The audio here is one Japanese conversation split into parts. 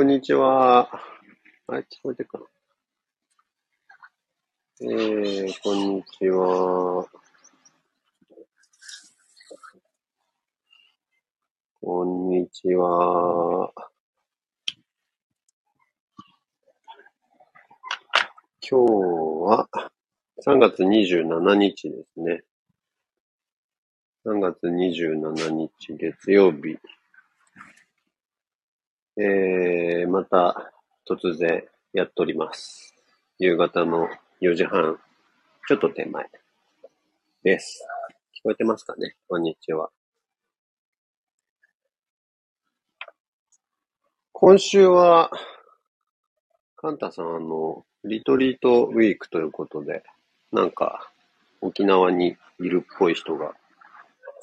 こんにちは。聞こえてるかな。こんにちは。こんにちは。今日は3月27日ですね。3月27日月曜日。また突然やっております。夕方の4時半、ちょっと手前です。聞こえてますかね？こんにちは。今週は、カンタさんリトリートウィークということで、なんか沖縄にいるっぽい人が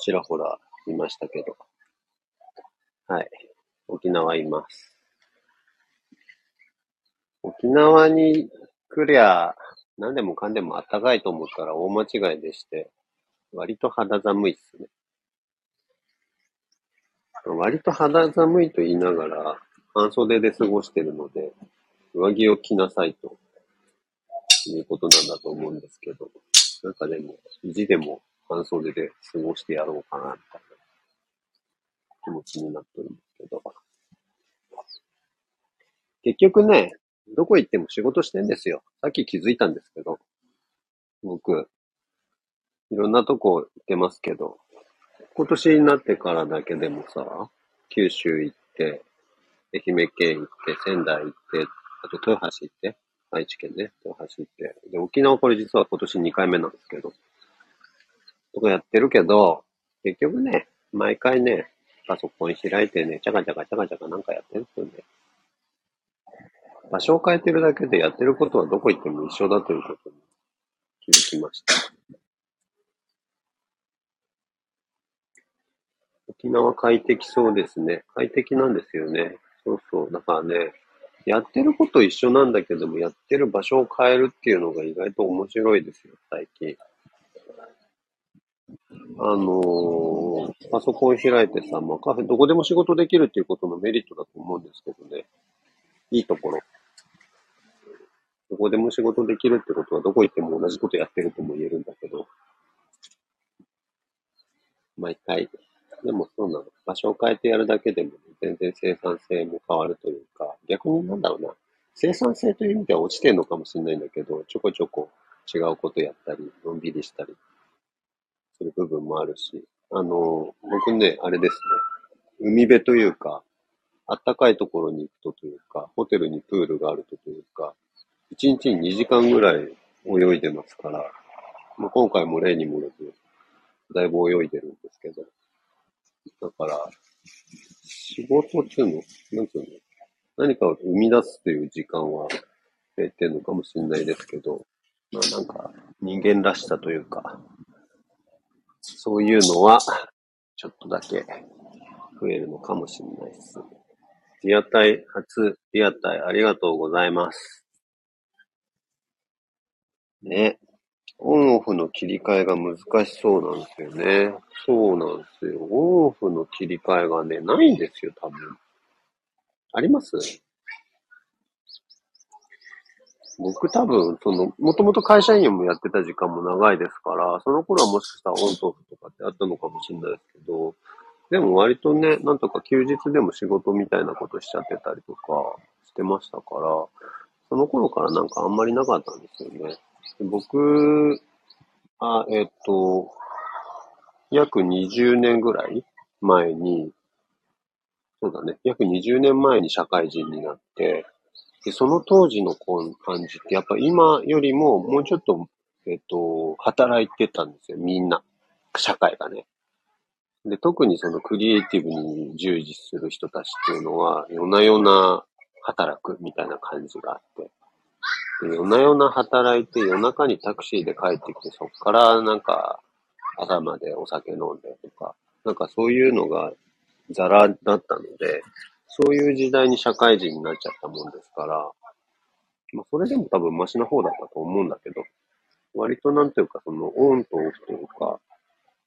ちらほらいましたけど、はい。沖縄います。沖縄に来りゃ、何でもかんでも暖かいと思ったら大間違いでして、割と肌寒いと言いながら、半袖で過ごしてるので、上着を着なさいということなんだと思うんですけど、なんかでも、意地でも半袖で過ごしてやろうかな、みたいな気持ちになっております。結局ね、どこ行っても仕事してんですよ。さっき気づいたんですけど、僕、いろんなとこ行ってますけど、今年になってからだけでもさ、九州行って、愛媛県行って、仙台行って、あと豊橋行って、愛知県ね、豊橋行って、で沖縄これ実は今年2回目なんですけど、とかやってるけど、結局ね、毎回ね、パソコン開いてね、チャカチャカなんかやってるんですよね。場所を変えてるだけでやってることはどこ行っても一緒だということに気づきました。沖縄快適そうですね。快適なんですよね。そうそう。だからね、やってること一緒なんだけども、やってる場所を変えるっていうのが意外と面白いですよ、最近。パソコン開いてさ、まあ、カフェどこでも仕事できるっていうことのメリットだと思うんですけどね。いいところ。どこでも仕事できるってことはどこ行っても同じことやってるとも言えるんだけど。毎回。でもそうなの。場所を変えてやるだけでも、ね、全然生産性も変わるというか、逆になんだろうな。生産性という意味では落ちてるのかもしれないんだけど、ちょこちょこ違うことやったり、のんびりしたり。する部分もあるし、僕ね、あれですね、海辺というか、あったかいところに行くとというか、ホテルにプールがあるとというか、1日に2時間ぐらい泳いでますから、まあ、今回も例に漏れず、だいぶ泳いでるんですけど、だから、仕事っていうの、なんていうの、何かを生み出すという時間は増えてるのかもしれないですけど、まあなんか、人間らしさというか、そういうのは、ちょっとだけ増えるのかもしれないです。リアタイ、ありがとうございます。ね。オンオフの切り替えが難しそうなんですよね。そうなんですよ。オンオフの切り替えがね、ないんですよ、多分。あります？僕多分、もともと会社員もやってた時間も長いですから、その頃はもしかしたらオンとオフとかってあったのかもしれないですけど、でも割とね、なんとか休日でも仕事みたいなことしちゃってたりとかしてましたから、その頃からなんかあんまりなかったんですよね。僕、約20年ぐらい前に、そうだね、約20年前に社会人になって、でその当時の感じって、やっぱ今よりももうちょっと、働いてたんですよ、みんな。社会がね。で、特にそのクリエイティブに従事する人たちっていうのは、夜な夜な働くみたいな感じがあって。で夜な夜な働いて、夜中にタクシーで帰ってきて、そっからなんか、朝までお酒飲んでとか、なんかそういうのがザラだったので、そういう時代に社会人になっちゃったもんですから、まあそれでも多分マシな方だったと思うんだけど、割となんていうかそのオンとオフというか、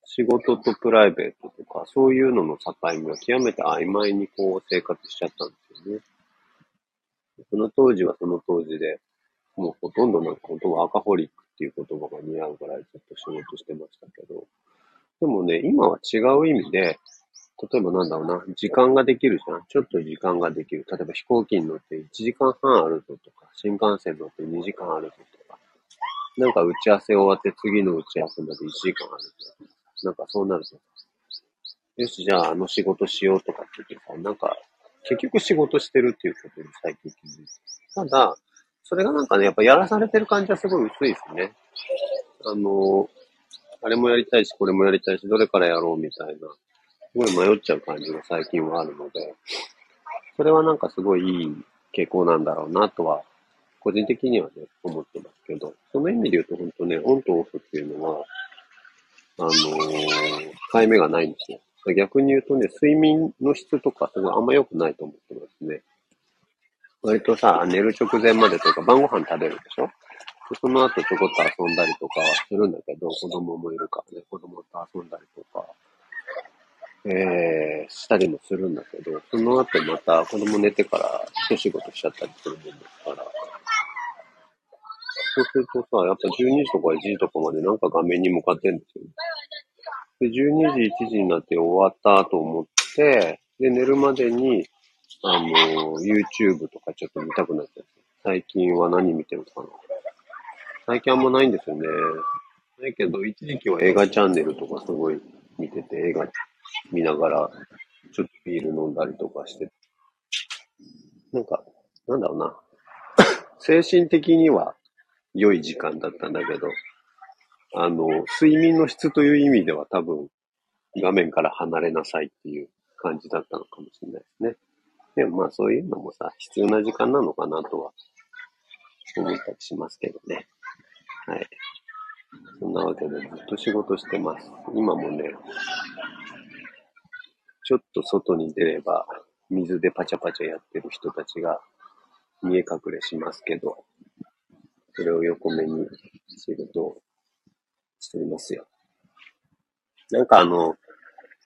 仕事とプライベートとか、そういうのの境目は極めて曖昧にこう生活しちゃったんですよね。その当時はその当時で、もうほとんどなんか本当はアカホリックっていう言葉が似合うぐらいずっと仕事してましたけど、でもね、今は違う意味で、例えばなんだろうな、時間ができるじゃん。ちょっと時間ができる。例えば飛行機に乗って1時間半あるぞとか、新幹線に乗って2時間あるぞとか、なんか打ち合わせ終わって次の打ち合わせまで1時間あるぞ。なんかそうなると、よし、じゃああの仕事しようとかって言ってさ、なんか結局仕事してるっていうことに最近気づいて。ただ、それがなんかね、やっぱやらされてる感じはすごい薄いですね。あれもやりたいし、これもやりたいし、どれからやろうみたいな。すごい迷っちゃう感じが最近はあるので、それはなんかすごいいい傾向なんだろうなとは、個人的にはね、思ってますけど、その意味で言うと本当ね、オンとオフっていうのは、買い目がないんですよ。逆に言うとね、睡眠の質とかすごいあんま良くないと思ってますね。割とさ、寝る直前までというか晩ご飯食べるでしょ？その後ちょこっと遊んだりとかするんだけど、子供もいるからね、子供と遊んだりとか、したりもするんだけど、その後また子供寝てから一仕事しちゃったりするもんですから、そうするとさ、やっぱ12時とか1時とかまでなんか画面に向かってるんですよ。で、12時、1時になって終わったと思って、で、寝るまでに、YouTube とかちょっと見たくなっちゃう。最近は何見てるかな。最近あんまないんですよね。ないけど、一時期は映画チャンネルとかすごい見てて、映画見ながら、ちょっとビール飲んだりとかして。なんか、なんだろうな。精神的には良い時間だったんだけど、睡眠の質という意味では多分、画面から離れなさいっていう感じだったのかもしれないですね。でもまあそういうのもさ、必要な時間なのかなとは、思ったりしますけどね。はい。そんなわけで、ずっと仕事してます。今もね、ちょっと外に出れば、水でパチャパチャやってる人たちが見え隠れしますけど、それを横目にすると、していますよ。なんか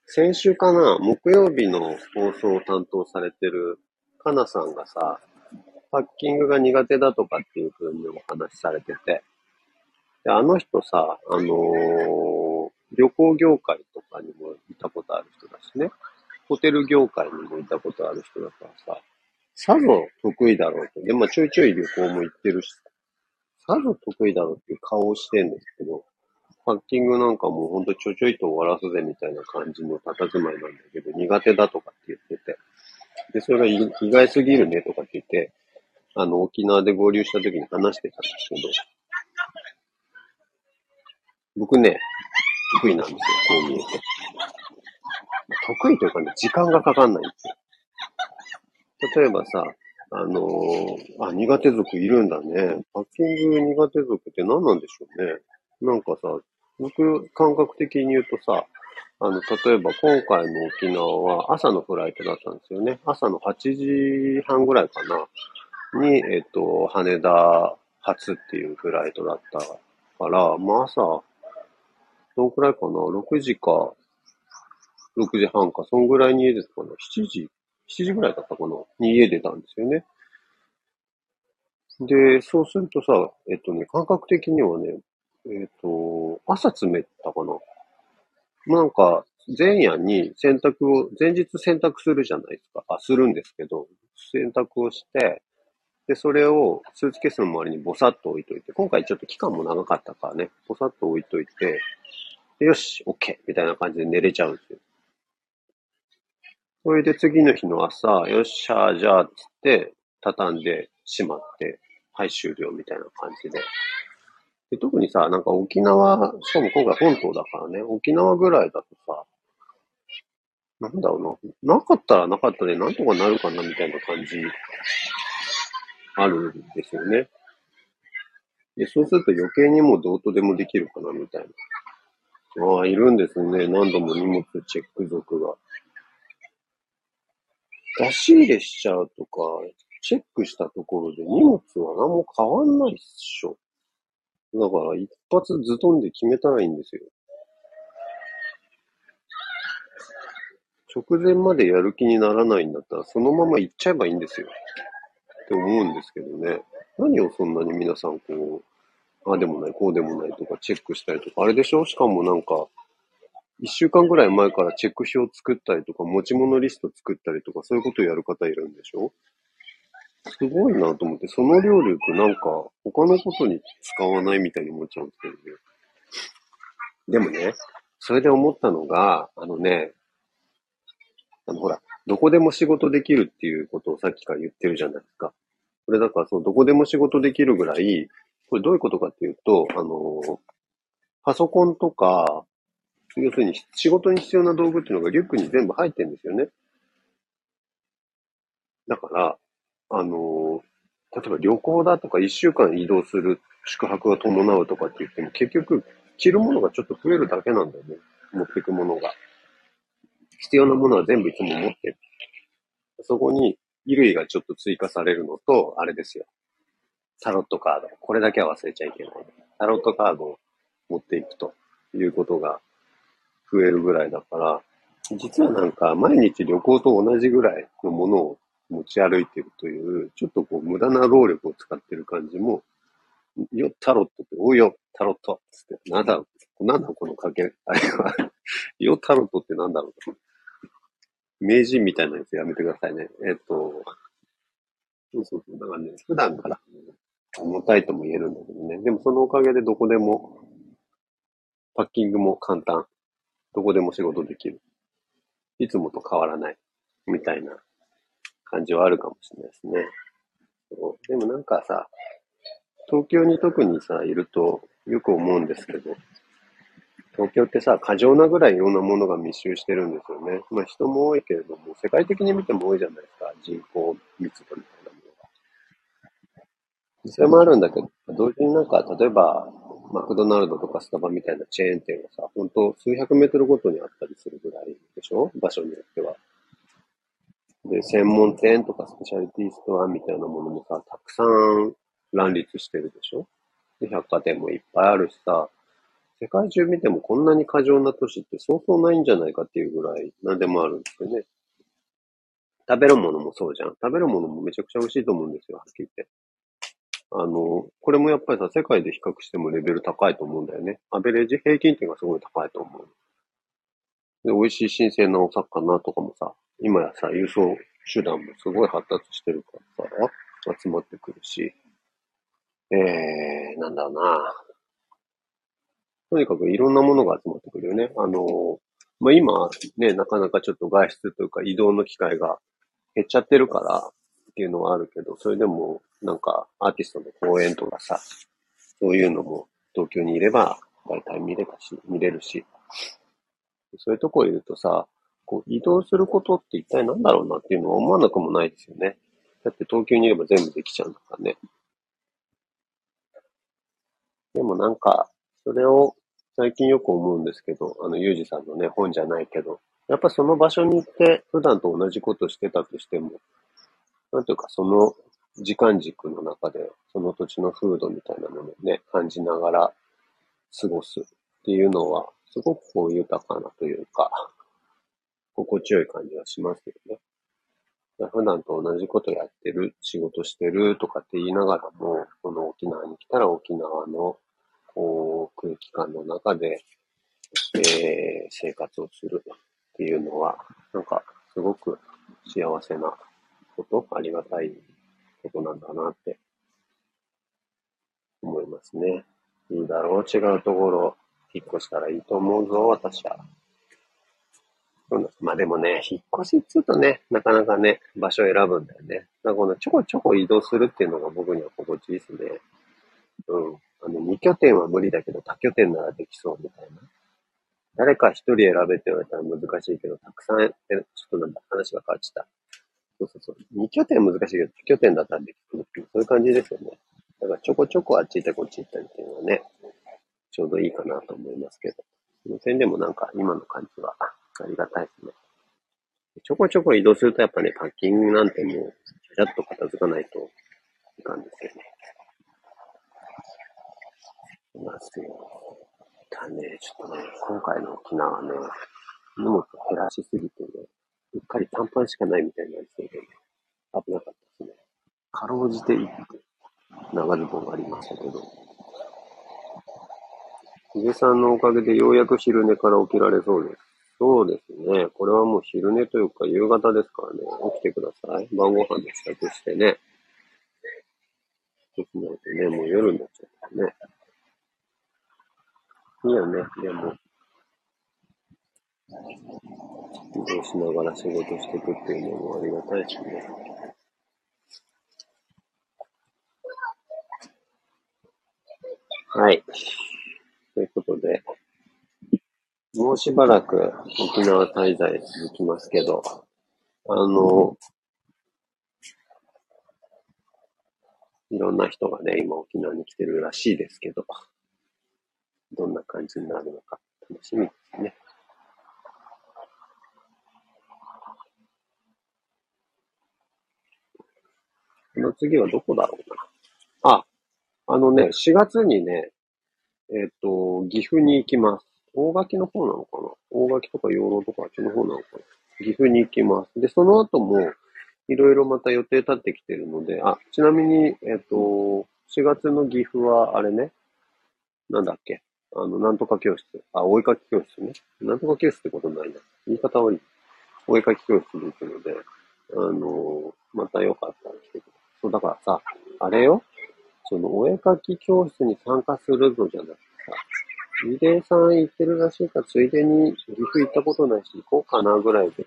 先週かな、木曜日の放送を担当されてるかなさんがさ、パッキングが苦手だとかっていう風にお話しされてて、であの人さ、旅行業界とかにもいたことある人だしね。ホテル業界にもいたことある人だからさ、さぞ得意だろうと。で、まぁ、ちょいちょい旅行も行ってるし、さぞ得意だろうっていう顔をしてるんですけど、パッキングなんかもうほんとちょちょいと終わらすぜみたいな感じの佇まいなんだけど、苦手だとかって言ってて。で、それが意外すぎるねとかって言って、沖縄で合流した時に話してたんですけど、僕ね、得意なんですよ、こう見えて。得意というかね、時間がかかんないんですよ。例えばさ、苦手族いるんだね。パッキング苦手族って何なんでしょうね。なんかさ、僕、感覚的に言うとさ、例えば今回の沖縄は朝のフライトだったんですよね。朝の8時半ぐらいかな、に、羽田発っていうフライトだったから、まあ朝、どんくらいかな、6時か、6時半か、そんぐらいに家出たかな、7時ぐらいだったかな、に家出たんですよね。で、そうするとさ、感覚的にはね、朝詰めたかな。なんか、前夜に前日洗濯するじゃないですか。あ、するんですけど、洗濯をして、で、それをスーツケースの周りにボサッと置いといて、今回ちょっと期間も長かったからね、ボサッと置いといて、よし、OK! みたいな感じで寝れちゃうんですよ。それで次の日の朝、よっしゃー、じゃあ、つって、畳んでしまって、はい、終了みたいな感じで。で特にさ、なんか沖縄、しかも今回本島だからね、沖縄ぐらいだとさ、なんだろうな、なかったらなかったでなんとかなるかなみたいな感じ、あるんですよね。で、そうすると余計にもうどうとでもできるかなみたいな。ああ、いるんですね。何度も荷物チェック族が。出し入れしちゃうとか、チェックしたところで荷物は何も変わんないっしょ。だから、一発ズトンで決めたらいいんですよ。直前までやる気にならないんだったら、そのまま行っちゃえばいいんですよ。って思うんですけどね。何をそんなに皆さんこう、ああでもない、こうでもないとかチェックしたりとか、あれでしょ？しかもなんか、一週間ぐらい前からチェック表作ったりとか、持ち物リスト作ったりとか、そういうことをやる方いるんでしょ？すごいなと思って、その量力なんか他のことに使わないみたいに思っちゃうんですけどね。でもね、それで思ったのが、ほら、どこでも仕事できるっていうことをさっきから言ってるじゃないですか。これだから、そのどこでも仕事できるぐらい、これどういうことかっていうと、パソコンとか、要するに仕事に必要な道具っていうのがリュックに全部入ってるんですよね。だから、例えば旅行だとか一週間移動する宿泊が伴うとかって言っても結局着るものがちょっと増えるだけなんだよね。持っていくものが。必要なものは全部いつも持ってる。そこに衣類がちょっと追加されるのと、あれですよ。タロットカード。これだけは忘れちゃいけない。タロットカードを持っていくということが増えるぐらいだから、実はなんか毎日旅行と同じぐらいのものを持ち歩いているという、ちょっとこう無駄な労力を使ってる感じも、よ、タロットって、おいよ、タロットつって、なんだこの掛け、あれは、よ、タロットってなんだろう名人みたいなやつやめてくださいね。そう、だからね、普段から重たいとも言えるんだけどね。でもそのおかげでどこでも、パッキングも簡単。どこでも仕事できる。いつもと変わらない。みたいな感じはあるかもしれないですね。そうでもなんかさ、東京に特にさ、いるとよく思うんですけど、東京ってさ、過剰なぐらいいろんなものが密集してるんですよね。まあ人も多いけれども、世界的に見ても多いじゃないですか。人口密度みたいなものが。それもあるんだけど、同時になんか、例えば、マクドナルドとかスタバみたいなチェーン店がさ、ほんと数百メートルごとにあったりするぐらいでしょ？場所によっては。で、専門店とかスペシャリティストアみたいなものもさ、たくさん乱立してるでしょ？で、百貨店もいっぱいあるしさ、世界中見てもこんなに過剰な都市ってそうそうないんじゃないかっていうぐらい何でもあるんですよね。食べるものもそうじゃん。食べるものもめちゃくちゃ美味しいと思うんですよ、はっきり言って。これもやっぱりさ、世界で比較してもレベル高いと思うんだよね。アベレージ平均点がすごい高いと思う。で、美味しい新鮮なお魚とかもさ、今やさ、輸送手段もすごい発達してるからさ、集まってくるし。なんだろうな。とにかくいろんなものが集まってくるよね。まあ、今ね、なかなかちょっと外出というか移動の機会が減っちゃってるからっていうのはあるけど、それでもなんかアーティストの公演とかさ、そういうのも東京にいれば大体見れるし、そういうとこいるとさ、こう移動することって一体なんだろうなっていうのは思わなくもないですよね。だって東京にいれば全部できちゃうんだからね。でもなんか、それを、最近よく思うんですけど、ゆうじさんのね、本じゃないけど、やっぱその場所に行って、普段と同じことしてたとしても、なんというかその時間軸の中で、その土地の風土みたいなものをね、感じながら過ごすっていうのは、すごくこう豊かなというか、心地よい感じがしますよね。普段と同じことやってる、仕事してるとかって言いながらも、この沖縄に来たら沖縄のこう空気感の中で、生活をするっていうのは、なんかすごく幸せなこと、ありがたいことなんだなって思いますね。いいだろう、違うところ引っ越したらいいと思うぞ、私は。まあでもね、引っ越しっつうとね、なかなかね、場所選ぶんだよね。だからこのちょこちょこ移動するっていうのが僕には心地いいですね。うん。2拠点は無理だけど、多拠点ならできそうみたいな。誰か1人選べって言われたら難しいけど、たくさん、ちょっとなんだ、話が変わっちゃった。そう。2拠点難しいけど、多拠点だったらできるっていう、そういう感じですよね。だからちょこちょこあっち行ったこっち行ったっていうのはね、ちょうどいいかなと思いますけど。その点でもなんか、今の感じは、ありがたいですね。ちょこちょこ移動するとやっぱね、パッキングなんてもう、ちゃっと片付かないといかんですよね。いますよ。だね、ちょっとね、今回の沖縄ね、荷物減らしすぎてね、うっかり短パンしかないみたいなんですけどね、危なかったですね。かろうじて長ズボンがありましたけど、ヒゲさんのおかげでようやく昼寝から起きられそうです。そうですね。これはもう昼寝というか夕方ですからね。起きてください。晩ご飯で支度してね。起きないとね、もう夜になっちゃうからね。いいよね。でも、移動しながら仕事していくっていうのもありがたいしね。はい。ということで、もうしばらく沖縄滞在続きますけど、いろんな人がね、今沖縄に来てるらしいですけど、どんな感じになるのか楽しみですね。この次はどこだろうな。4月にね、岐阜に行きます。大垣の方なのかな？大垣とか養老とかあっちの方なのかな？岐阜に行きます。で、その後も、いろいろまた予定立ってきてるので、ちなみに、4月の岐阜は、あれね、なんだっけ？なんとか教室。お絵かき教室ね。なんとか教室ってことないな。言い方はいい。お絵かき教室に行くので、またよかったら来てください。そう、だからさ、あれよ。お絵かき教室に参加するのじゃなくてさ、リレーさん行ってるらしいから、ついでに岐阜行ったことないし、行こうかなぐらいで。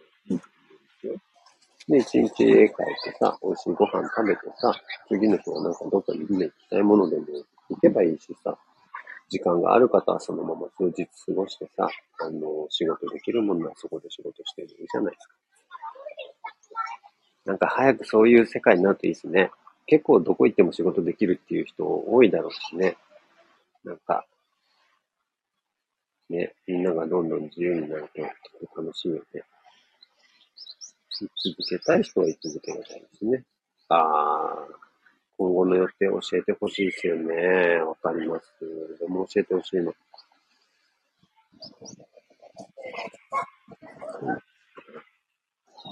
で、一日絵描いてさ、美味しいご飯食べてさ、次の日はなんかどっかに行きたいものでも行けばいいしさ、時間がある方はそのまま数日過ごしてさ、仕事できるものはそこで仕事してるじゃないですか。なんか早くそういう世界になるといいですね。結構どこ行っても仕事できるっていう人多いだろうしね。なんか、ね、みんながどんどん自由になるときっと楽しいよね。続けたい人は続けたいですね。今後の予定教えてほしいですよね。わかります。でも教えてほしいの。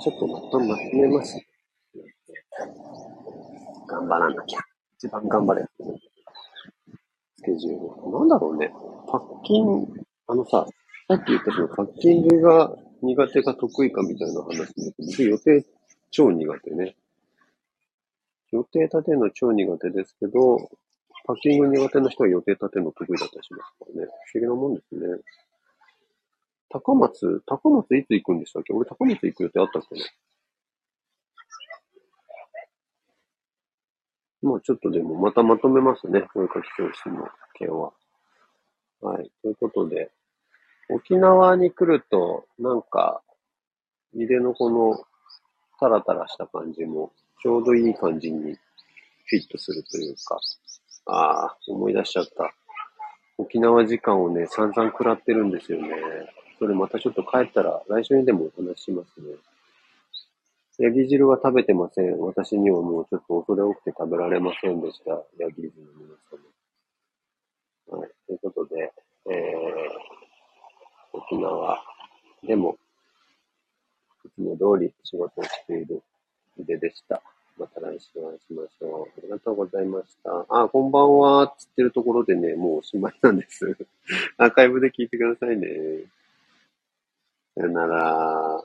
ちょっとまたまとめます。頑張らなきゃ。一番頑張れ。スケジュール。なんだろうね。パッキン、さっき言ったそのパッキングが苦手か得意かみたいな話で、僕予定超苦手ね。予定立てるの超苦手ですけど、パッキング苦手な人は予定立てるの得意だったりしますからね。不思議なもんですね。高松いつ行くんでしたっけ？俺高松行く予定あったっけね。まあちょっとでもまたまとめますね。お絵かき教室の件は。はい。ということで、沖縄に来ると、なんか、いでのこの、タラタラした感じも、ちょうどいい感じにフィットするというか、思い出しちゃった。沖縄時間をね、散々食らってるんですよね。それまたちょっと帰ったら、来週にでもお話ししますね。ヤギ汁は食べてません。私にはもうちょっと恐れ多くて食べられませんでした。ヤギ汁の皆様。はい。ということで、沖縄でも、いつも通り仕事をしている腕でした。また来週お会いしましょう。ありがとうございました。こんばんは。つってるところでね、もうおしまいなんです。アーカイブで聞いてくださいね。さよなら。